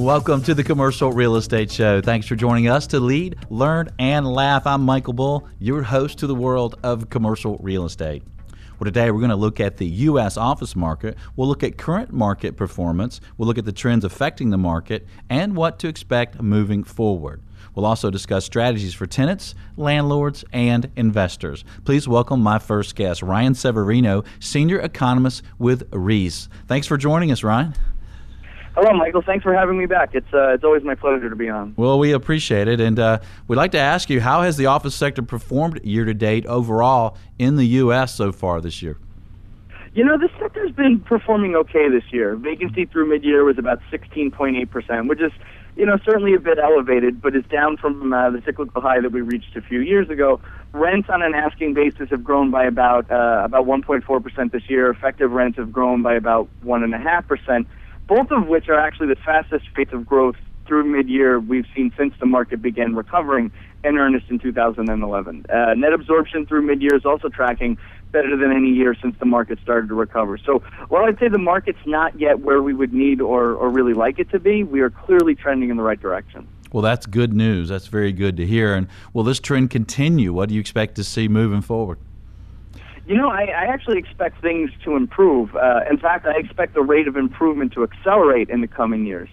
Welcome to the Commercial Real Estate Show. Thanks for joining us to lead, learn, and laugh. I'm Michael Bull, your host to the world of commercial real estate. Well, today we're going to look at the U.S. office market. We'll look at current market performance. We'll look at the trends affecting the market and what to expect moving forward. We'll also discuss strategies for tenants, landlords, and investors. Please welcome my first guest, Ryan Severino, Senior Economist with Reis. Thanks for joining us, Ryan. Hello, Michael. Thanks for having me back. It's always my pleasure to be on. Well, we appreciate it, and we'd like to ask you, how has the office sector performed year-to-date overall in the U.S. so far this year? You know, this sector's been performing okay this year. Vacancy through mid-year was about 16.8%, which is, you know, certainly a bit elevated, but it's down from the cyclical high that we reached a few years ago. Rents on an asking basis have grown by about 1.4% this year. Effective rents have grown by about 1.5%. Both of which are actually the fastest rates of growth through mid-year we've seen since the market began recovering in earnest in 2011. Net absorption through mid-year is also tracking better than any year since the market started to recover. So while I'd say the market's not yet where we would need or really like it to be, we are clearly trending in the right direction. Well, that's good news. That's very good to hear. And will this trend continue? What do you expect to see moving forward? You know, I actually expect things to improve. In fact, I expect the rate of improvement to accelerate in the coming years.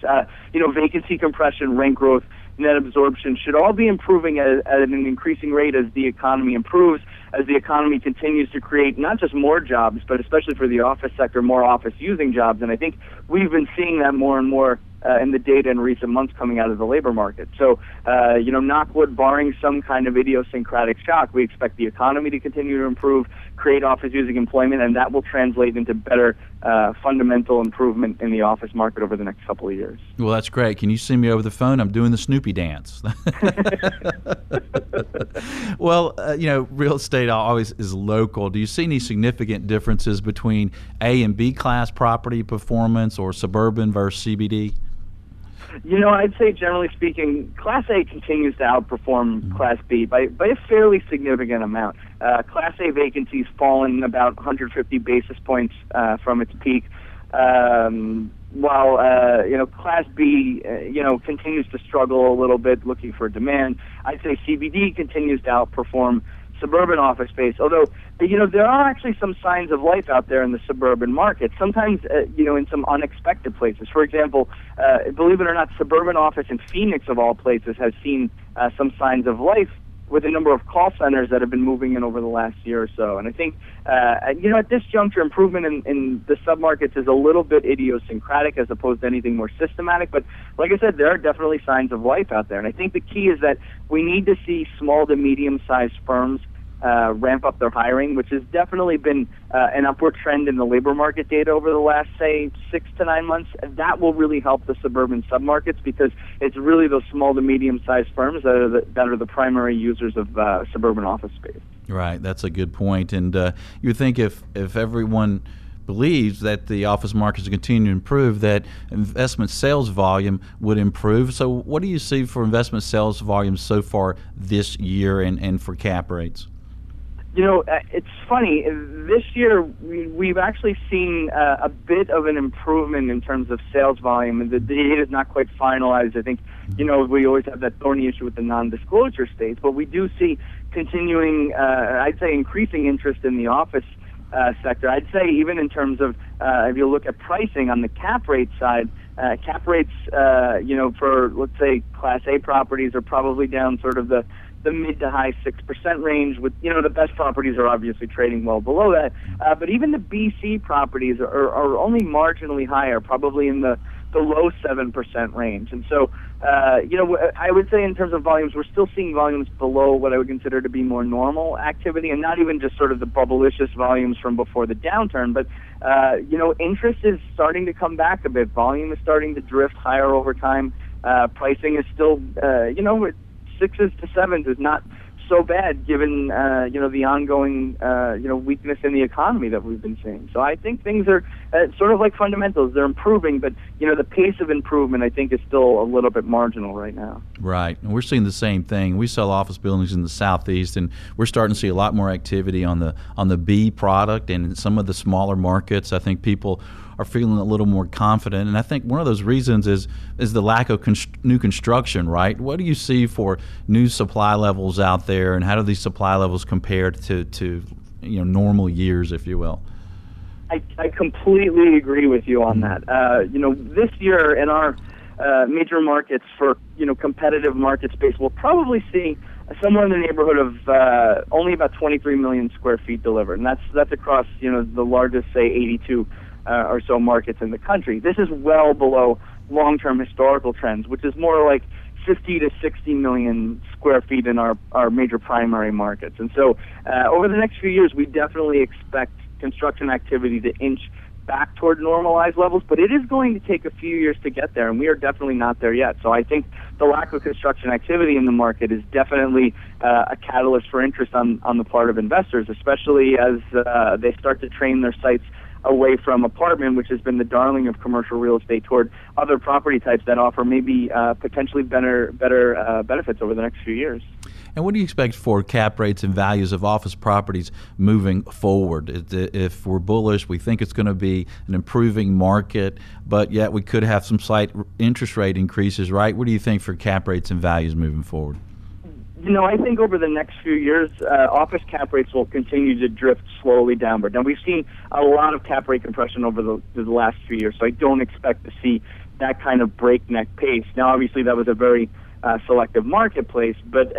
You know, vacancy compression, rent growth, net absorption should all be improving at an increasing rate as the economy improves, as the economy continues to create not just more jobs, but especially for the office sector, more office-using jobs. And I think we've been seeing that more and more in the data in recent months coming out of the labor market. So, you know, knock wood, barring some kind of idiosyncratic shock, we expect the economy to continue to improve, create office-using employment, and that will translate into better fundamental improvement in the office market over the next couple of years. Well, that's great. Can you see me over the phone? I'm doing the Snoopy dance. Well, you know, real estate always is local. Do you see any significant differences between A and B class property performance or suburban versus CBD? You know, I'd say generally speaking, Class A continues to outperform Class B by a fairly significant amount. Class A vacancies fallen about 150 basis points from its peak, while, you know, Class B, you know, continues to struggle a little bit looking for demand. I'd say CBD continues to outperform suburban office space, although, you know, there are actually some signs of life out there in the suburban market, sometimes, you know, in some unexpected places. For example, believe it or not, suburban office in Phoenix, of all places, has seen some signs of life with a number of call centers that have been moving in over the last year or so. And I think, you know, at this juncture, improvement in the submarkets is a little bit idiosyncratic as opposed to anything more systematic. But like I said, there are definitely signs of life out there. And I think the key is that we need to see small to medium-sized firms ramp up their hiring, which has definitely been an upward trend in the labor market data over the last, say, 6 to 9 months. That will really help the suburban submarkets because it's really those small to medium-sized firms that are the primary users of suburban office space. Right, that's a good point. And you would think if everyone believes that the office markets continue to improve, that investment sales volume would improve. So what do you see for investment sales volume so far this year and for cap rates? You know, it's funny. This year, we've actually seen a bit of an improvement in terms of sales volume. The data is not quite finalized. I think, you know, we always have that thorny issue with the non-disclosure states, but we do see continuing, I'd say, increasing interest in the office sector. I'd say even in terms of, if you look at pricing on the cap rate side, cap rates, you know, for, let's say, Class A properties are probably down sort of the mid to high 6% range, with, you know, the best properties are obviously trading well below that. But even the BC properties are only marginally higher, probably in the low 7% range. And so, you know, I would say in terms of volumes, we're still seeing volumes below what I would consider to be more normal activity, and not even just sort of the bubblicious volumes from before the downturn. But, you know, interest is starting to come back a bit. Volume is starting to drift higher over time. Pricing is still, you know, 6s to 7s is not so bad given, you know, the ongoing, you know, weakness in the economy that we've been seeing. So I think things are sort of like fundamentals. They're improving, but, you know, the pace of improvement, I think, is still a little bit marginal right now. Right. And we're seeing the same thing. We sell office buildings in the Southeast, and we're starting to see a lot more activity on the B product and some of the smaller markets. I think people are feeling a little more confident. And I think one of those reasons is the lack of new construction, right? What do you see for new supply levels out there, and how do these supply levels compare to normal years, if you will? I completely agree with you on that. This year in our major markets for, competitive market space, we'll probably see somewhere in the neighborhood of only about 23 million square feet delivered. And that's across, the largest, say, 82 or so markets in the country. This is well below long-term historical trends, which is more like 50 to 60 million square feet in our major primary markets. And so over the next few years, we definitely expect construction activity to inch back toward normalized levels, but it is going to take a few years to get there, and we are definitely not there yet. So I think the lack of construction activity in the market is definitely a catalyst for interest on the part of investors, especially as they start to train their sites away from apartment, which has been the darling of commercial real estate, toward other property types that offer maybe potentially better benefits over the next few years. And what do you expect for cap rates and values of office properties moving forward? If we're bullish, we think it's going to be an improving market, but yet we could have some slight interest rate increases, right? What do you think for cap rates and values moving forward? I think over the next few years, office cap rates will continue to drift slowly downward. Now, we've seen a lot of cap rate compression over the last few years, so I don't expect to see that kind of breakneck pace. Now, obviously, that was a very selective marketplace, but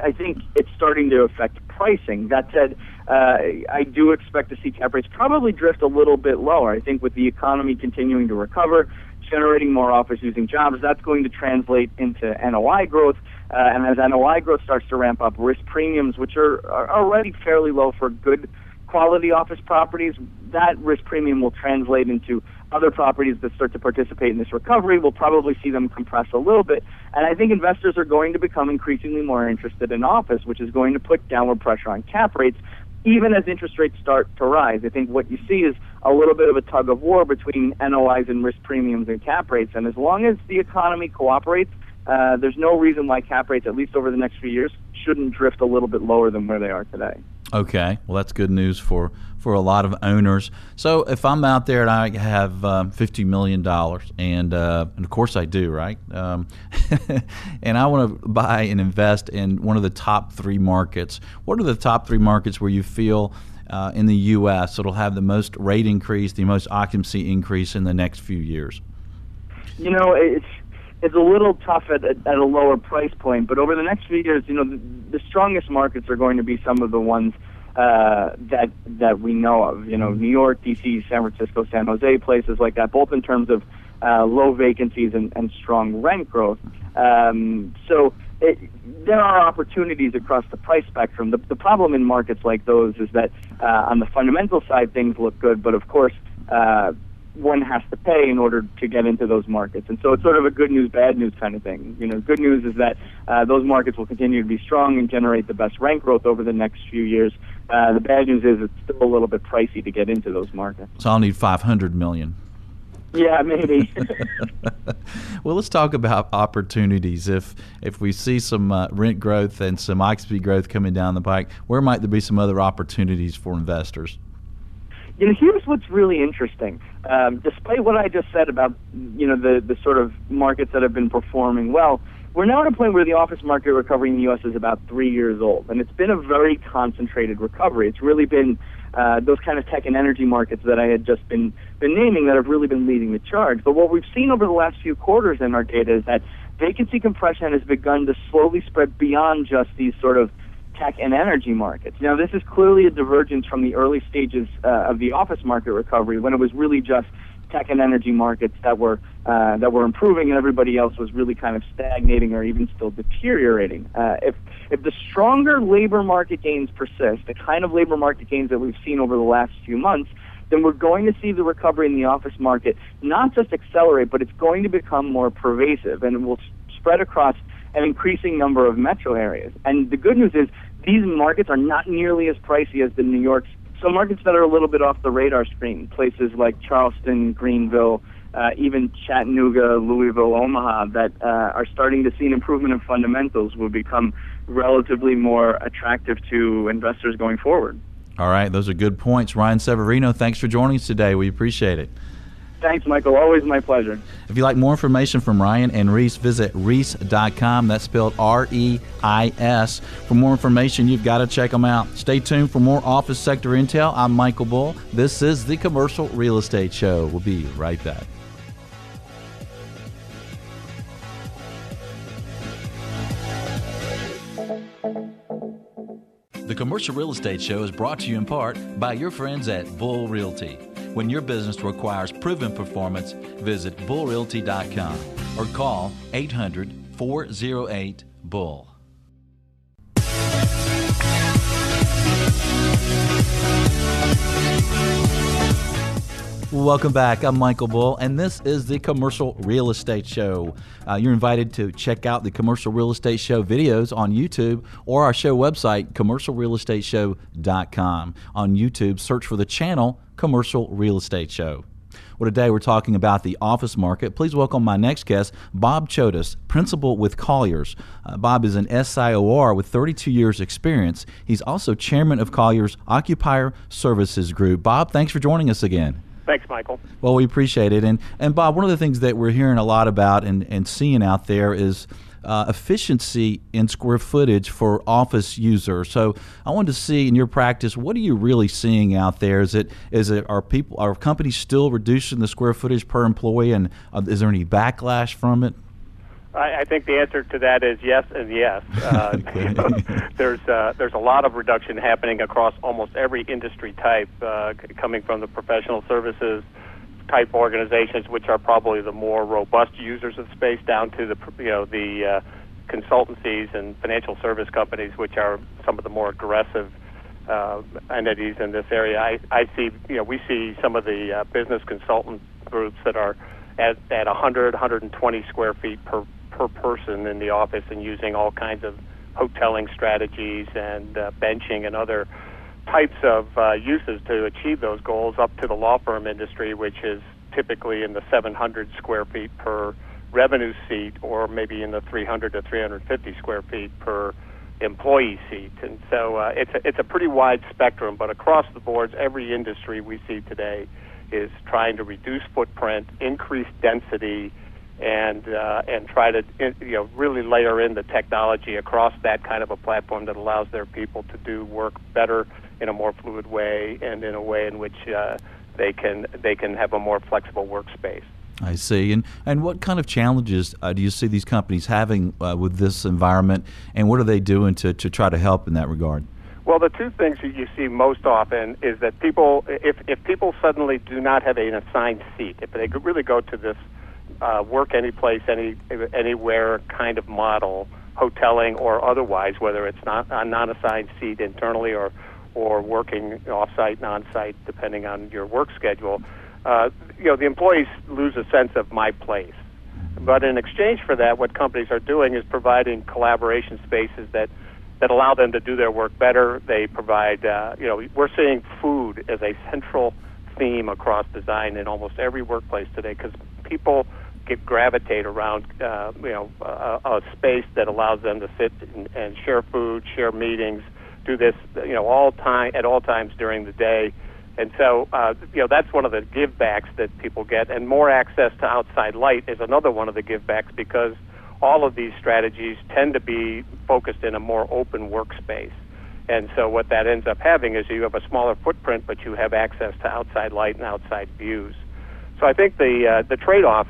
I think it's starting to affect pricing. That said, I do expect to see cap rates probably drift a little bit lower. I think with the economy continuing to recover, generating more office-using jobs, that's going to translate into NOI growth. And as NOI growth starts to ramp up, risk premiums, which are already fairly low for good quality office properties, that risk premium will translate into other properties that start to participate in this recovery. We'll probably see them compress a little bit. And I think investors are going to become increasingly more interested in office, which is going to put downward pressure on cap rates, even as interest rates start to rise. I think what you see is a little bit of a tug-of-war between NOIs and risk premiums and cap rates. And as long as the economy cooperates, there's no reason why cap rates, at least over the next few years, shouldn't drift a little bit lower than where they are today. Okay. Well, that's good news for a lot of owners. So if I'm out there and I have $50 million, and of course I do, right? And I want to buy and invest in one of the top three markets. What are the top three markets where you feel in the U.S. it'll have the most rate increase, the most occupancy increase in the next few years? It's a little tough at a lower price point, but over the next few years, the strongest markets are going to be some of the ones that we know of. New York, D.C., San Francisco, San Jose, places like that, both in terms of low vacancies and strong rent growth. There are opportunities across the price spectrum. The problem in markets like those is that on the fundamental side, things look good, but of course, one has to pay in order to get into those markets. And so it's sort of a good news, bad news kind of thing. Good news is that those markets will continue to be strong and generate the best rent growth over the next few years. The bad news is it's still a little bit pricey to get into those markets. So I'll need $500 million. Yeah, maybe. Well, let's talk about opportunities. If we see some rent growth and some occupancy growth coming down the pike, where might there be some other opportunities for investors? Here's what's really interesting. Despite what I just said about, the sort of markets that have been performing well, we're now at a point where the office market recovery in the U.S. is about 3 years old, and it's been a very concentrated recovery. It's really been those kind of tech and energy markets that I had just been naming that have really been leading the charge. But what we've seen over the last few quarters in our data is that vacancy compression has begun to slowly spread beyond just these sort of tech and energy markets. Now, this is clearly a divergence from the early stages of the office market recovery, when it was really just tech and energy markets that were improving, and everybody else was really kind of stagnating or even still deteriorating. If the stronger labor market gains persist, the kind of labor market gains that we've seen over the last few months, then we're going to see the recovery in the office market not just accelerate, but it's going to become more pervasive, and it will spread across an increasing number of metro areas. And the good news is these markets are not nearly as pricey as the New York's. Some markets that are a little bit off the radar screen, places like Charleston, Greenville, even Chattanooga, Louisville, Omaha, that are starting to see an improvement in fundamentals, will become relatively more attractive to investors going forward. All right, those are good points. Ryan Severino, thanks for joining us today. We appreciate it. Thanks, Michael. Always my pleasure. If you'd like more information from Ryan and Reis, visit Reis.com. That's spelled R-E-I-S. For more information, you've got to check them out. Stay tuned for more office sector intel. I'm Michael Bull. This is the Commercial Real Estate Show. We'll be right back. The Commercial Real Estate Show is brought to you in part by your friends at Bull Realty. When your business requires proven performance, visit bullrealty.com or call 800-408-BULL. Welcome back. I'm Michael Bull, and this is the Commercial Real Estate Show. You're invited to check out the Commercial Real Estate Show videos on YouTube or our show website, commercialrealestateshow.com. On YouTube, search for the channel Commercial Real Estate Show. Well, today we're talking about the office market. Please welcome my next guest, Bob Chodos, principal with Colliers. Bob is an SIOR with 32 years experience. He's also chairman of Colliers Occupier Services Group. Bob, thanks for joining us again. Thanks, Michael. Well, we appreciate it. And Bob, one of the things that we're hearing a lot about and seeing out there is efficiency in square footage for office users. So I wanted to see in your practice, what are you really seeing out there? Are companies still reducing the square footage per employee, and is there any backlash from it? I think the answer to that is yes and yes. Okay. There's a lot of reduction happening across almost every industry type, coming from the professional services type organizations, which are probably the more robust users of space, down to the consultancies and financial service companies, which are some of the more aggressive entities in this area. We see some of the business consultant groups that are at 100, 120 square feet per person in the office, and using all kinds of hoteling strategies and benching and other types of uses to achieve those goals, up to the law firm industry, which is typically in the 700 square feet per revenue seat, or maybe in the 300 to 350 square feet per employee seat. And so it's a pretty wide spectrum, but across the boards, every industry we see today is trying to reduce footprint, increase density, and try to really layer in the technology across that kind of a platform that allows their people to do work better in a more fluid way, and in a way in which they can have a more flexible workspace. I see. And what kind of challenges do you see these companies having with this environment, and what are they doing to try to help in that regard? Well, the two things that you see most often is that people, if people suddenly do not have an assigned seat, if they could really go to this work any place, anywhere kind of model, hoteling or otherwise, whether it's not a non-assigned seat internally or working off-site, non-site, depending on your work schedule, the employees lose a sense of my place. But in exchange for that, what companies are doing is providing collaboration spaces that allow them to do their work better. They provide, we're seeing food as a central theme across design in almost every workplace today, because people gravitate around, a space that allows them to sit and share food, share meetings, do this, at all times during the day. And so, that's one of the givebacks that people get. And more access to outside light is another one of the givebacks, because all of these strategies tend to be focused in a more open workspace. And so what that ends up having is you have a smaller footprint, but you have access to outside light and outside views. So I think the trade-off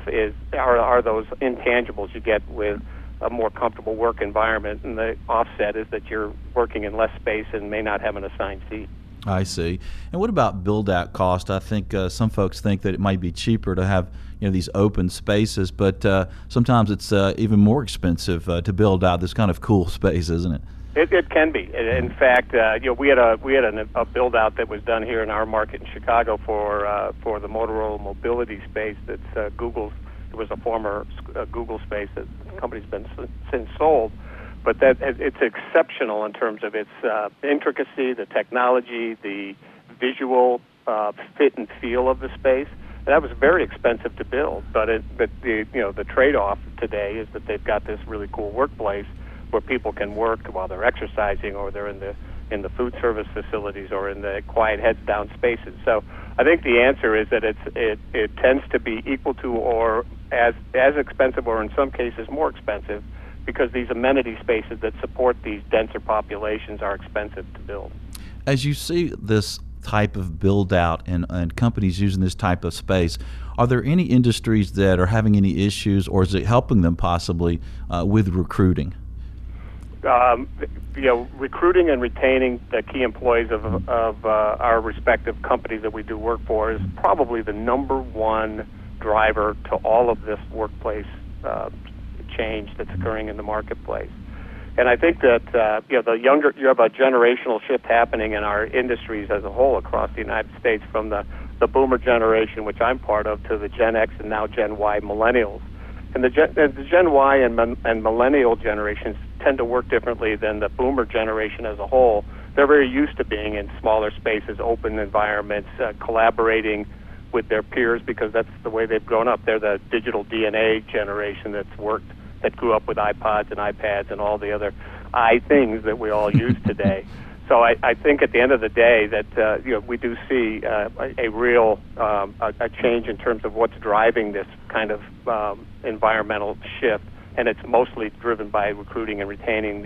are those intangibles you get with a more comfortable work environment, and the offset is that you're working in less space and may not have an assigned seat. I see. And what about build-out cost? I think some folks think that it might be cheaper to have these open spaces, but sometimes it's even more expensive to build out this kind of cool space, isn't it? It can be. In fact, we had a build-out that was done here in our market in Chicago for the Motorola Mobility space. That's Google's. It was a former Google space that the company's been since sold. But that it's exceptional in terms of its intricacy, the technology, the visual fit and feel of the space. And that was very expensive to build, but the trade-off today is that they've got this really cool workplace where people can work while they're exercising, or they're in the in the food service facilities or in the quiet heads down spaces. So I think the answer is that it tends to be equal to or as expensive, or in some cases more expensive, because these amenity spaces that support these denser populations are expensive to build. As you see this type of build out and companies using this type of space, are there any industries that are having any issues, or is it helping them possibly with recruiting? Recruiting and retaining the key employees of our respective companies that we do work for is probably the number one driver to all of this workplace change that's occurring in the marketplace. And I think that you have a generational shift happening in our industries as a whole across the United States, from the boomer generation, which I'm part of, to the Gen X and now Gen Y millennials. And the Gen Y and millennial generations tend to work differently than the boomer generation as a whole. They're very used to being in smaller spaces, open environments, collaborating with their peers, because that's the way they've grown up. They're the digital DNA generation that grew up with iPods and iPads and all the other things that we all use today. So I think at the end of the day that we do see a real a change in terms of what's driving this kind of environmental shift, and it's mostly driven by recruiting and retaining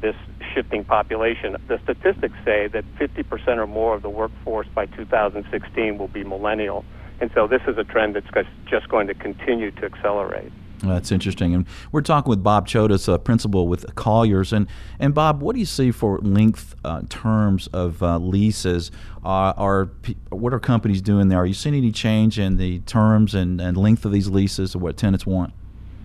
this shifting population. The statistics say that 50% or more of the workforce by 2016 will be millennial, and so this is a trend that's just going to continue to accelerate. That's interesting. And we're talking with Bob Chodos, a principal with Colliers. And Bob, what do you see for length terms of leases? What are companies doing there? Are you seeing any change in the terms and length of these leases, or what tenants want?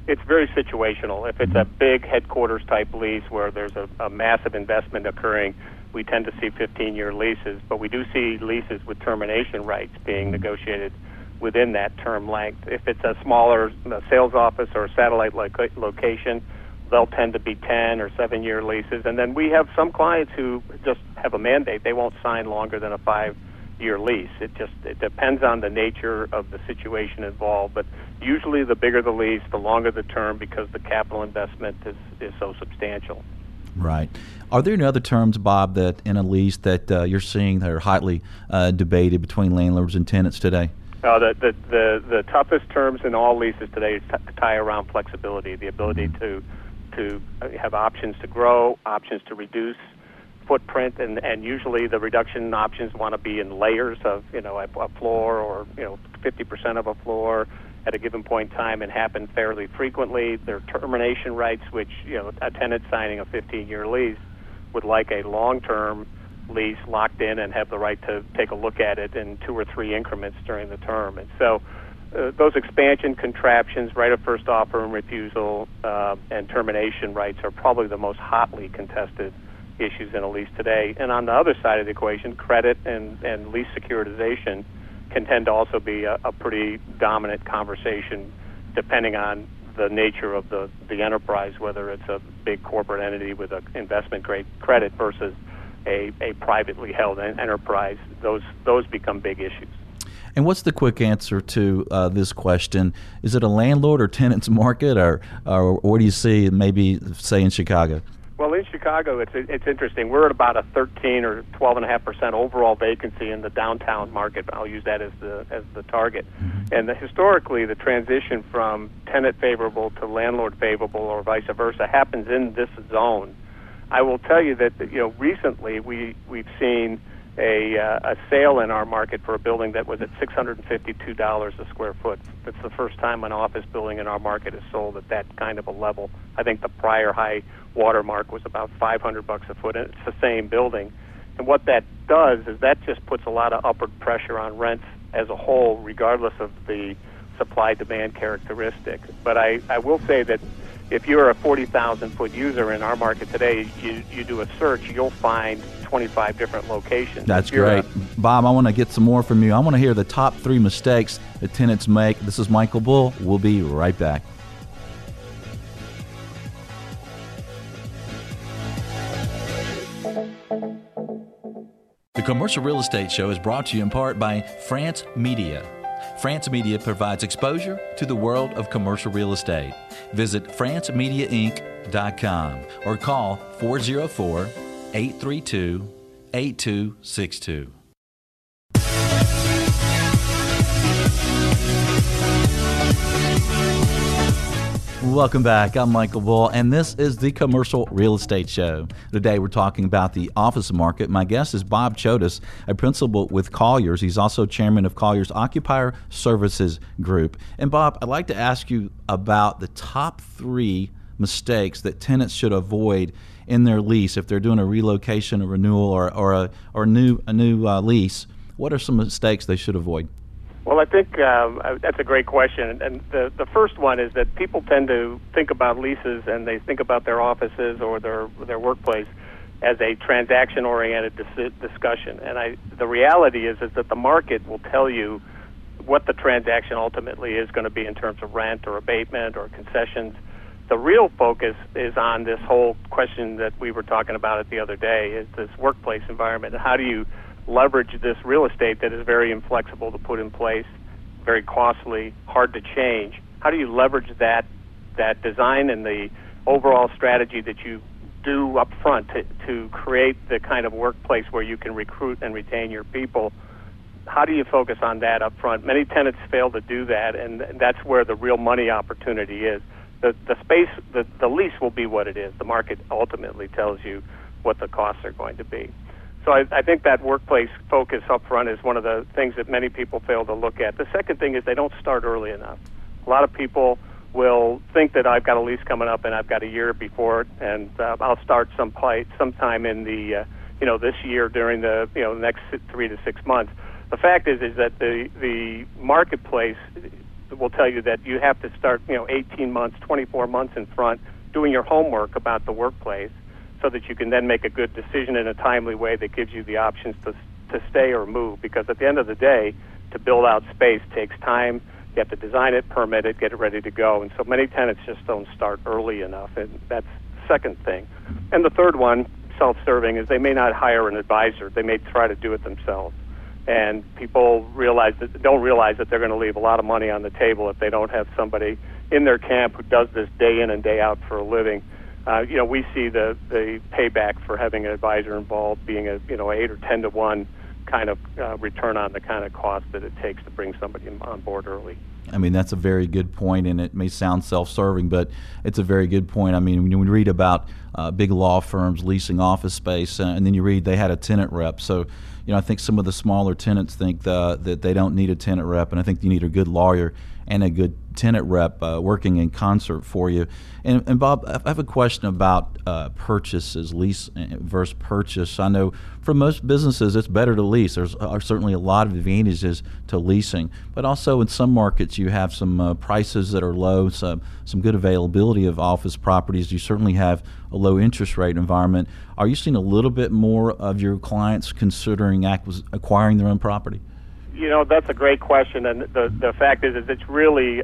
It's very situational. If it's a big headquarters type lease where there's a massive investment occurring, we tend to see 15-year leases. But we do see leases with termination rights being negotiated within that term length. If it's a smaller sales office or a satellite location, they'll tend to be 10 or 7-year leases. And then we have some clients who just have a mandate. They won't sign longer than a 5-year lease. It depends on the nature of the situation involved. But usually the bigger the lease, the longer the term, because the capital investment is so substantial. Right. Are there any other terms, Bob, that in a lease that you're seeing that are hotly debated between landlords and tenants today? The toughest terms in all leases today is tie around flexibility, the ability to have options to grow, options to reduce footprint, and usually the reduction options want to be in layers of a floor, or 50% of a floor at a given point in time, and happen fairly frequently. There are termination rights, which a tenant signing a 15-year lease would like a long-term lease locked in and have the right to take a look at it in 2 or 3 increments during the term. And so those expansion contraptions, right of first offer and refusal, and termination rights are probably the most hotly contested issues in a lease today. And on the other side of the equation, credit and lease securitization can tend to also be a pretty dominant conversation, depending on the nature of the enterprise, whether it's a big corporate entity with an investment-grade credit versus a privately held enterprise. Those become big issues. And what's the quick answer to this question? Is it a landlord or tenant's market, or what do you see maybe, say, in Chicago? Well, in Chicago, it's interesting. We're at about a 13 or 12.5% overall vacancy in the downtown market. I'll use that as the target. Mm-hmm. And historically, the transition from tenant favorable to landlord favorable, or vice versa, happens in this zone. I will tell you that recently we've seen a sale in our market for a building that was at $652 a square foot. That's the first time an office building in our market is sold at that kind of a level. I think the prior high watermark was about $500 a foot, and it's the same building. And what that does is that just puts a lot of upward pressure on rents as a whole, regardless of the supply-demand characteristic. But I will say that if you're a 40,000-foot user in our market today, you do a search, you'll find 25 different locations. That's great. Bob, I want to get some more from you. I want to hear the top 3 mistakes that tenants make. This is Michael Bull. We'll be right back. The Commercial Real Estate Show is brought to you in part by France Media. France Media provides exposure to the world of commercial real estate. Visit francemediainc.com or call 404 832-8262. Welcome back. I'm Michael Bull, and this is the Commercial Real Estate Show. Today we're talking about the office market. My guest is Bob Chodos, a principal with Colliers. He's also chairman of Colliers Occupier Services Group. And Bob, I'd like to ask you about the top three mistakes that tenants should avoid in their lease if they're doing a relocation, a renewal, or a new lease. What are some mistakes they should avoid? Well, I think that's a great question. And the first one is that people tend to think about leases and they think about their offices or their workplace as a transaction-oriented discussion. And the reality is that the market will tell you what the transaction ultimately is going to be in terms of rent or abatement or concessions. The real focus is on this whole question that we were talking about it the other day, is this workplace environment. How do you leverage this real estate that is very inflexible to put in place, very costly, hard to change? How do you leverage that design and the overall strategy that you do up front to create the kind of workplace where you can recruit and retain your people? How do you focus on that up front? Many tenants fail to do that, and that's where the real money opportunity is. The space, the lease will be what it is. The market ultimately tells you what the costs are going to be. So I think that workplace focus up front is one of the things that many people fail to look at. The second thing is they don't start early enough. A lot of people will think that I've got a lease coming up and I've got a year before it, and I'll start sometime in the this year during the next 3 to 6 months. The fact is that the marketplace will tell you that you have to start 18 months, 24 months in front, doing your homework about the workplace, so that you can then make a good decision in a timely way that gives you the options to stay or move. Because at the end of the day, to build out space takes time. You have to design it, permit it, get it ready to go. And so many tenants just don't start early enough, and that's the second thing. And the third one, self-serving, is they may not hire an advisor. They may try to do it themselves. And people don't realize that they're going to leave a lot of money on the table if they don't have somebody in their camp who does this day in and day out for a living. We see the payback for having an advisor involved being a 8 or 10 to 1 kind of return on the kind of cost that it takes to bring somebody on board early. I mean, that's a very good point, and it may sound self-serving, but it's a very good point. I mean, when you read about big law firms leasing office space, and then you read they had a tenant rep. So, I think some of the smaller tenants think that they don't need a tenant rep, and I think you need a good lawyer and a good tenant rep working in concert for you. And Bob, I have a question about purchases, lease versus purchase. I know for most businesses it's better to lease. There are certainly a lot of advantages to leasing, but also in some markets you have some prices that are low, some good availability of office properties. You certainly have a low interest rate environment. Are you seeing a little bit more of your clients considering acquiring their own property? That's a great question, and the fact is it's really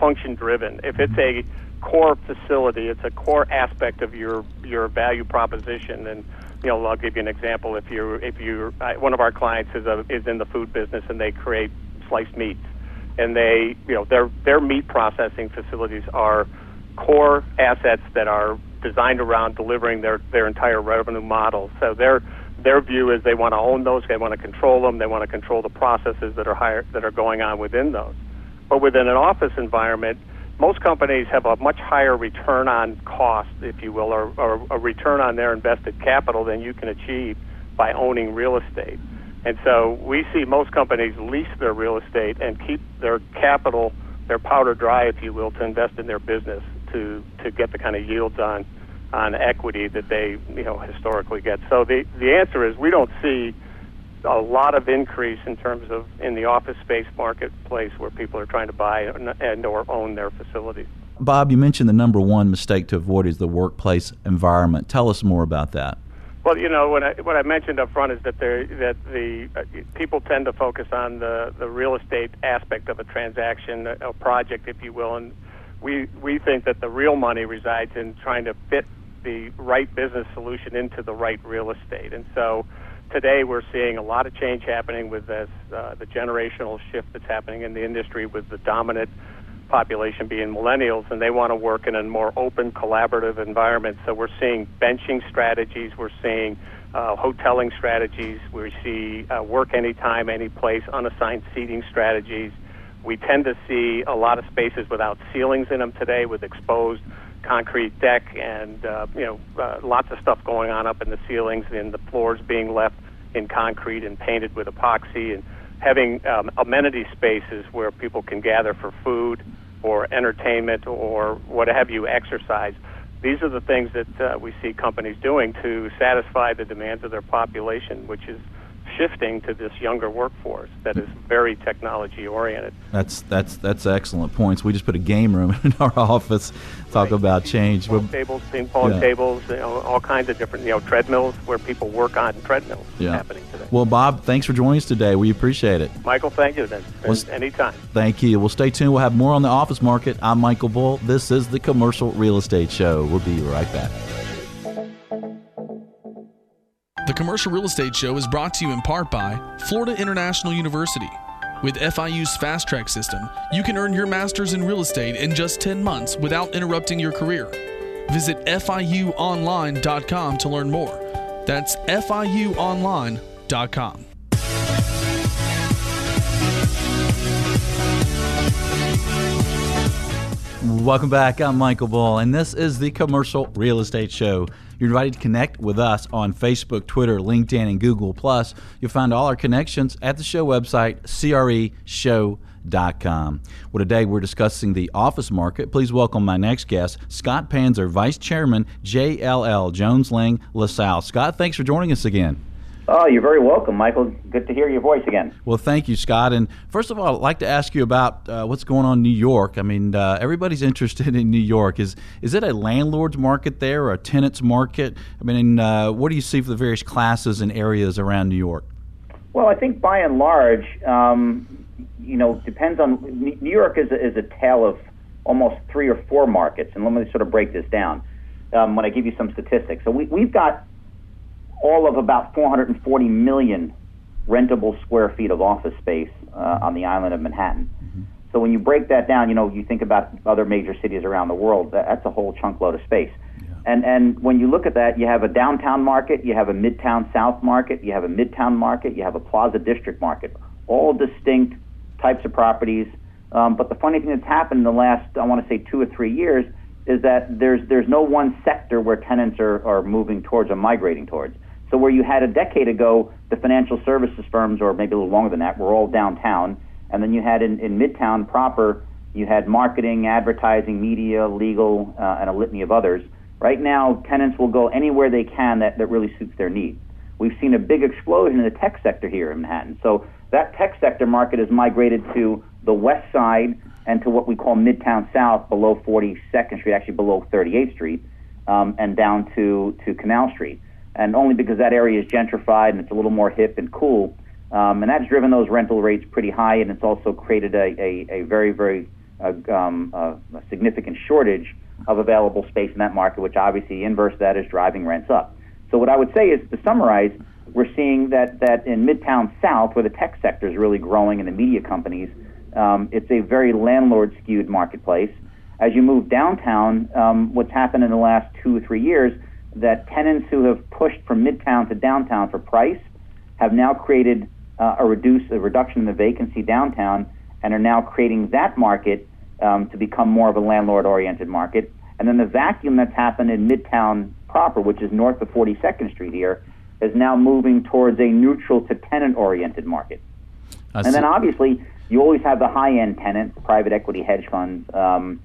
function-driven. If it's a core facility, it's a core aspect of your value proposition. And I'll give you an example. If you one of our clients is in the food business, and they create sliced meats, and they their meat processing facilities are core assets that are designed around delivering their entire revenue model. So their view is they want to own those, they want to control them, they want to control the processes that are going on within those. But within an office environment, most companies have a much higher return on cost, if you will, or a return on their invested capital than you can achieve by owning real estate. And so we see most companies lease their real estate and keep their capital, their powder dry, if you will, to invest in their business to get the kind of yields on equity that they historically get. So the answer is we don't see a lot of increase in terms of in the office space marketplace where people are trying to buy and or own their facilities. Bob, you mentioned the number one mistake to avoid is the workplace environment. Tell us more about that. Well, what I mentioned up front is that the people tend to focus on the real estate aspect of a transaction, a project, if you will, and we think that the real money resides in trying to fit the right business solution into the right real estate. And so today we're seeing a lot of change happening with this, the generational shift that's happening in the industry with the dominant population being millennials, and they want to work in a more open, collaborative environment. So we're seeing benching strategies, we're seeing hoteling strategies, we see work anytime, any place, unassigned seating strategies. We tend to see a lot of spaces without ceilings in them today, with exposed concrete deck and lots of stuff going on up in the ceilings, and the floors being left in concrete and painted with epoxy, and having amenity spaces where people can gather for food or entertainment or what have you, exercise. These are the things that we see companies doing to satisfy the demands of their population, which is shifting to this younger workforce that is very technology oriented. That's excellent points. We just put a game room in our office. Talk about change. Ping pong tables, you know, all kinds of different, treadmills where people work on treadmills happening today. Well, Bob, thanks for joining us today. We appreciate it. Michael, thank you. Anytime. Thank you. Well, stay tuned. We'll have more on the office market. I'm Michael Bull. This is the Commercial Real Estate Show. We'll be right back. The Commercial Real Estate Show is brought to you in part by Florida International University. With FIU's Fast Track system, you can earn your master's in real estate in just 10 months without interrupting your career. Visit FIUonline.com to learn more. That's FIUonline.com. Welcome back. I'm Michael Bull, and this is the Commercial Real Estate Show. You're invited to connect with us on Facebook, Twitter, LinkedIn, and Google+. You'll find all our connections at the show website, creshow.com. Well, today we're discussing the office market. Please welcome my next guest, Scott Panzer, Vice Chairman, JLL, Jones Lang LaSalle. Scott, thanks for joining us again. Oh, you're very welcome, Michael. Good to hear your voice again. Well, thank you, Scott. And first of all, I'd like to ask you about what's going on in New York. I mean, everybody's interested in New York. Is it a landlord's market there or a tenant's market? I mean, what do you see for the various classes and areas around New York? Well, I think by and large, depends on. New York is a tale of almost three or four markets. And let me sort of break this down when I give you some statistics. So we've got all of about 440 million rentable square feet of office space on the island of Manhattan. Mm-hmm. So when you break that down, you think about other major cities around the world, that's a whole chunk load of space. Yeah. And when you look at that, you have a downtown market, you have a midtown south market, you have a midtown market, you have a plaza district market, all distinct types of properties. But the funny thing that's happened in the last, I want to say 2 or 3 years, is that there's no one sector where tenants are moving towards or migrating towards. So where you had a decade ago, the financial services firms, or maybe a little longer than that, were all downtown. And then you had in Midtown proper, you had marketing, advertising, media, legal, and a litany of others. Right now, tenants will go anywhere they can that really suits their needs. We've seen a big explosion in the tech sector here in Manhattan. So that tech sector market has migrated to the west side and to what we call Midtown South, below 42nd Street, actually below 38th Street, and down to Canal Street. And only because that area is gentrified and it's a little more hip and cool. And that's driven those rental rates pretty high, and it's also created a very, very significant shortage of available space in that market, which obviously inverse that is driving rents up. So what I would say is, to summarize, we're seeing that in Midtown South, where the tech sector is really growing and the media companies, it's a very landlord-skewed marketplace. As you move downtown, what's happened in the last 2 or 3 years that tenants who have pushed from midtown to downtown for price have now created a reduction in the vacancy downtown, and are now creating that market to become more of a landlord-oriented market. And then the vacuum that's happened in midtown proper, which is north of 42nd Street here, is now moving towards a neutral to tenant-oriented market. And then obviously you always have the high-end tenants, private equity hedge funds, the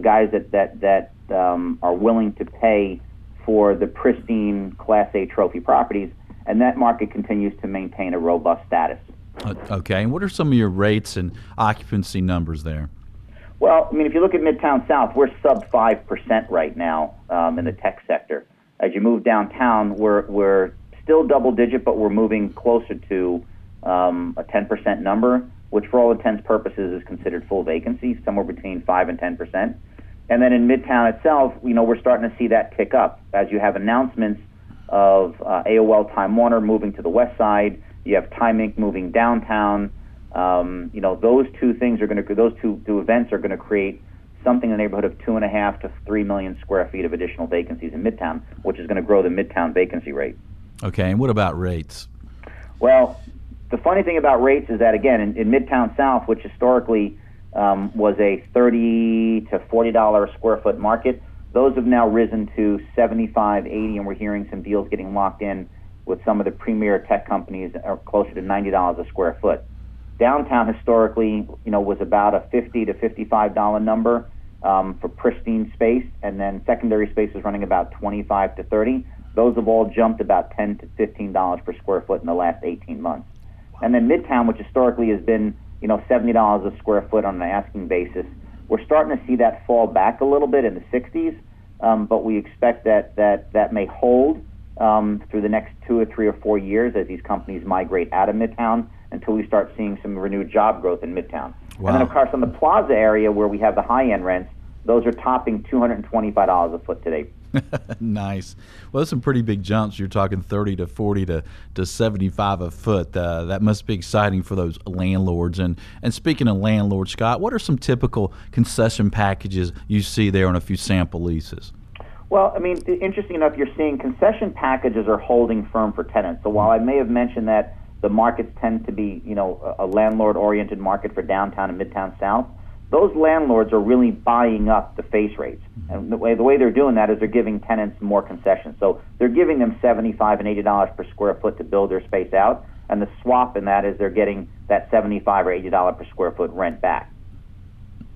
guys that are willing to pay for the pristine Class A trophy properties, and that market continues to maintain a robust status. Okay, and what are some of your rates and occupancy numbers there? Well, I mean, if you look at Midtown South, we're sub 5% right now in the tech sector. As you move downtown, we're still double-digit, but we're moving closer to a 10% number, which for all intents and purposes is considered full vacancy, somewhere between 5 and 10%. And then in Midtown itself, we're starting to see that tick up. As you have announcements of AOL Time Warner moving to the west side, you have Time Inc. moving downtown, You know, those two events are going to create something in the neighborhood of 2.5 to 3 million square feet of additional vacancies in Midtown, which is going to grow the Midtown vacancy rate. Okay, and what about rates? Well, the funny thing about rates is that, again, in Midtown South, which historically was a $30 to $40 a square foot market, those have now risen to $75, $80, and we're hearing some deals getting locked in with some of the premier tech companies that are closer to $90 a square foot. Downtown historically, you know, was about a $50 to $55 number for pristine space, and then secondary space is running about $25 to $30. Those have all jumped about $10 to $15 per square foot in the last 18 months. And then Midtown, which historically has been, you know, $70 a square foot on an asking basis, we're starting to see that fall back a little bit in the 60s, but we expect that may hold through the next 2 or 3 or 4 years as these companies migrate out of Midtown until we start seeing some renewed job growth in Midtown. Wow. And then, of course, on the plaza area where we have the high-end rents, those are topping $225 a foot today. Nice. Well, that's some pretty big jumps. You're talking 30 to 40 to 75 a foot. That must be exciting for those landlords. And speaking of landlords, Scott, what are some typical concession packages you see there on a few sample leases? Well, I mean, interesting enough, you're seeing concession packages are holding firm for tenants. So while I may have mentioned that the markets tend to be, you know, a landlord-oriented market for downtown and Midtown South, those landlords are really buying up the face rates. And the way they're doing that is they're giving tenants more concessions. So they're giving them $75 and $80 per square foot to build their space out, and the swap in that is they're getting that $75 or $80 per square foot rent back.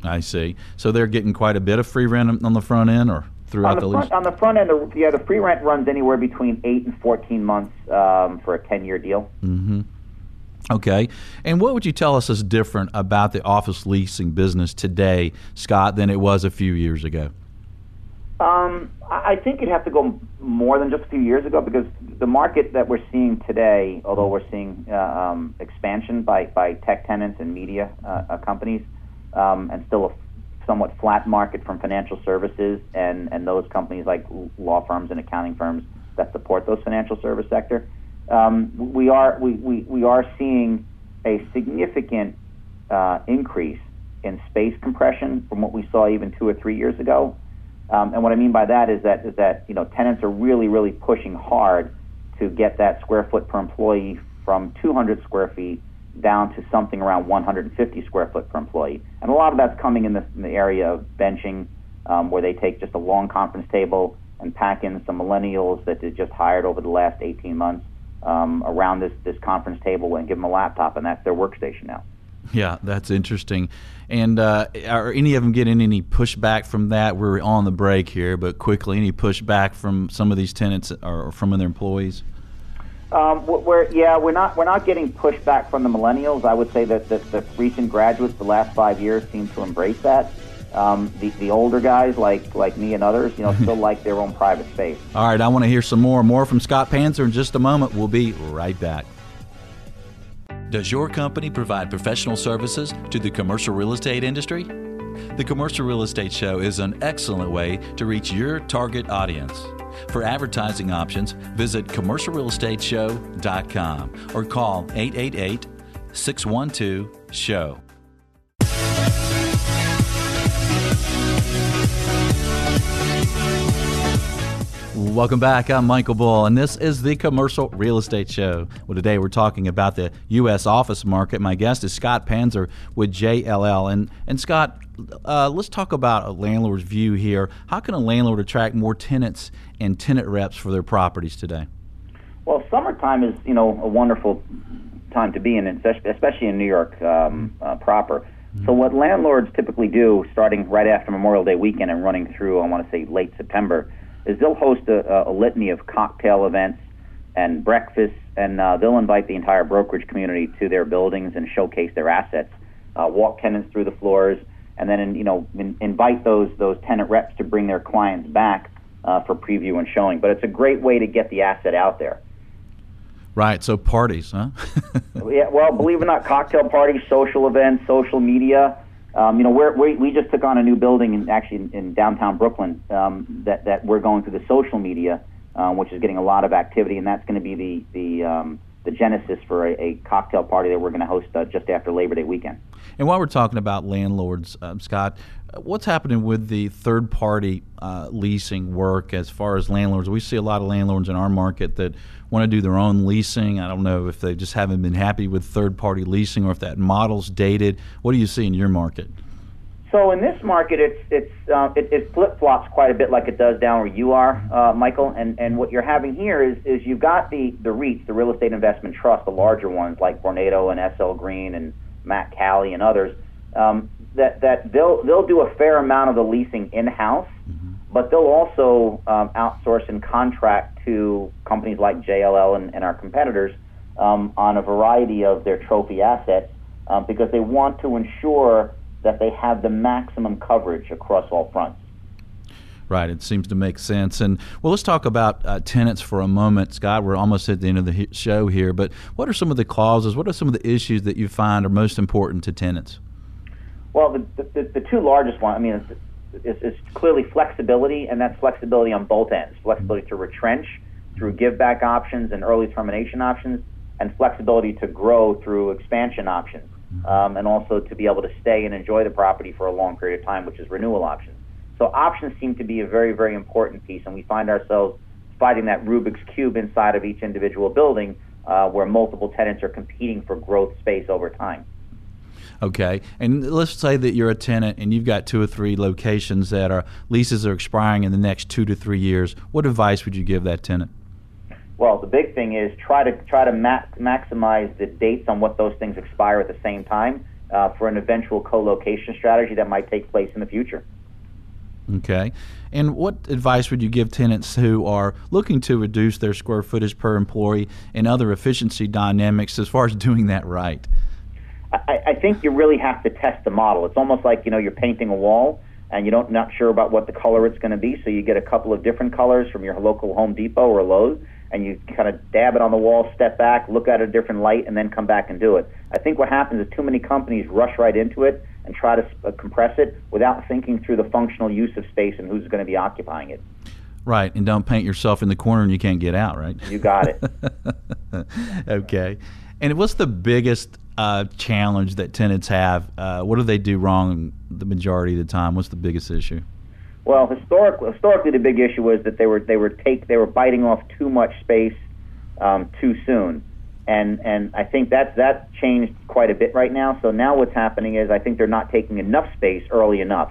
I see. So they're getting quite a bit of free rent on the front end or throughout the lease? On the front end, the free rent runs anywhere between 8 and 14 months for a 10-year deal. Mm-hmm. Okay. And what would you tell us is different about the office leasing business today, Scott, than it was a few years ago? I think you'd have to go more than just a few years ago, because the market that we're seeing today, although we're seeing expansion by tech tenants and media companies, and still a somewhat flat market from financial services and those companies like law firms and accounting firms that support those financial service sector, we are seeing a significant increase in space compression from what we saw even 2 or 3 years ago, and what I mean by that is that you know, tenants are really pushing hard to get that square foot per employee from 200 square feet down to something around 150 square foot per employee, and a lot of that's coming in the area of benching, where they take just a long conference table and pack in some millennials that they just hired over the last 18 months. Around this conference table and give them a laptop, and that's their workstation now. Yeah, that's interesting. And are any of them getting any pushback from that? We're on the break here, but quickly, any pushback from some of these tenants or from their employees? We're not getting pushback from the millennials. I would say that the recent graduates, the last 5 years, seem to embrace that. The older guys like me and others, you know, still like their own private space. All right, I want to hear some more from Scott Panzer in just a moment. We'll be right back. Does your company provide professional services to the commercial real estate industry? The Commercial Real Estate Show is an excellent way to reach your target audience. For advertising options, visit commercialrealestateshow.com or call 888-612-SHOW. Welcome back. I'm Michael Bull, and this is the Commercial Real Estate Show. Well, today we're talking about the U.S. office market. My guest is Scott Panzer with JLL. And Scott, let's talk about a landlord's view here. How can a landlord attract more tenants and tenant reps for their properties today? Well, summertime is, you know, a wonderful time to be in, especially in New York proper. So what landlords typically do, starting right after Memorial Day weekend and running through, I want to say, late September, is they'll host a litany of cocktail events and breakfasts, and they'll invite the entire brokerage community to their buildings and showcase their assets, walk tenants through the floors, and then, you know, invite those tenant reps to bring their clients back for preview and showing. But it's a great way to get the asset out there. Right, so parties, huh? Yeah, well, believe it or not, cocktail parties, social events, social media. You know, we just took on a new building in downtown Brooklyn that we're going through the social media, which is getting a lot of activity, and that's going to be the the genesis for a cocktail party that we're going to host just after Labor Day weekend. And while we're talking about landlords, Scott, what's happening with the third-party leasing work as far as landlords? We see a lot of landlords in our market that want to do their own leasing. I don't know if they just haven't been happy with third-party leasing or if that model's dated. What do you see in your market? So in this market, it flip-flops quite a bit like it does down where you are, Michael. And what you're having here is you've got the REITs, the real estate investment trust, the larger ones like Vornado and SL Green and Matt Calley and others, that they'll do a fair amount of the leasing in-house, mm-hmm. but they'll also outsource and contract to companies like JLL and our competitors on a variety of their trophy assets because they want to ensure that they have the maximum coverage across all fronts. Right, it seems to make sense. And, well, let's talk about tenants for a moment. Scott, we're almost at the end of the show here, but what are some of the clauses, what are some of the issues that you find are most important to tenants? Well, the two largest ones, I mean, it's clearly flexibility, and that's flexibility on both ends. Flexibility to retrench through give-back options and early termination options, and flexibility to grow through expansion options, and also to be able to stay and enjoy the property for a long period of time, which is renewal options. So options seem to be a very, very important piece, and we find ourselves fighting that Rubik's Cube inside of each individual building where multiple tenants are competing for growth space over time. Okay, and let's say that you're a tenant and you've got 2 or 3 locations that are leases are expiring in the next 2 to 3 years. What advice would you give that tenant? Well, the big thing is try to maximize the dates on what those things expire at the same time for an eventual co-location strategy that might take place in the future. Okay. And what advice would you give tenants who are looking to reduce their square footage per employee and other efficiency dynamics as far as doing that right? I think you really have to test the model. It's almost like, you know, you're painting a wall and you're not sure about what the color it's going to be, so you get a couple of different colors from your local Home Depot or Lowe's, and you kind of dab it on the wall, step back, look at a different light, and then come back and do it. I think what happens is too many companies rush right into it and try to compress it without thinking through the functional use of space and who's going to be occupying it. Right, and don't paint yourself in the corner and you can't get out, right? You got it. Okay. And what's the biggest challenge that tenants have? What do they do wrong the majority of the time? What's the biggest issue? Well, historically, the big issue was that they were biting off too much space too soon, and I think that changed quite a bit right now. So now what's happening is I think they're not taking enough space early enough,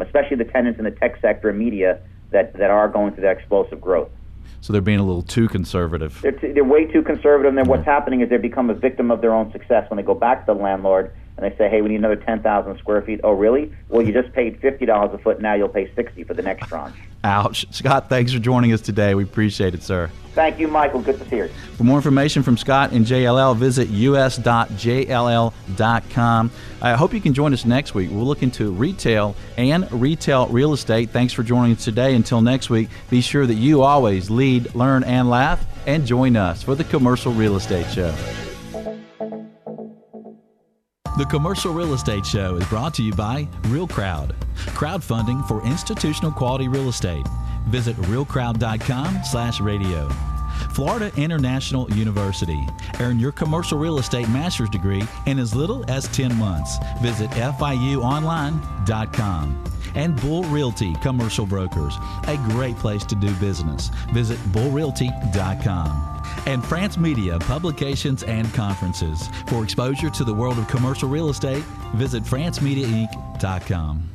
especially the tenants in the tech sector and media that are going through that explosive growth. So they're being a little too conservative. They're way too conservative, and then what's happening is they become a victim of their own success when they go back to the landlord and they say, hey, we need another 10,000 square feet. Oh, really? Well, you just paid $50 a foot. Now you'll pay $60 for the next tranche. Ouch. Scott, thanks for joining us today. We appreciate it, sir. Thank you, Michael. Good to see you. For more information from Scott and JLL, visit us.jll.com. I hope you can join us next week. We'll look into retail and retail real estate. Thanks for joining us today. Until next week, be sure that you always lead, learn, and laugh, and join us for the Commercial Real Estate Show. The Commercial Real Estate Show is brought to you by RealCrowd, crowdfunding for institutional quality real estate. Visit realcrowd.com/radio. Florida International University. Earn your commercial real estate master's degree in as little as 10 months. Visit FIUonline.com. And Bull Realty Commercial Brokers, a great place to do business. Visit bullrealty.com. And France Media Publications and Conferences. For exposure to the world of commercial real estate, visit francemediainc.com.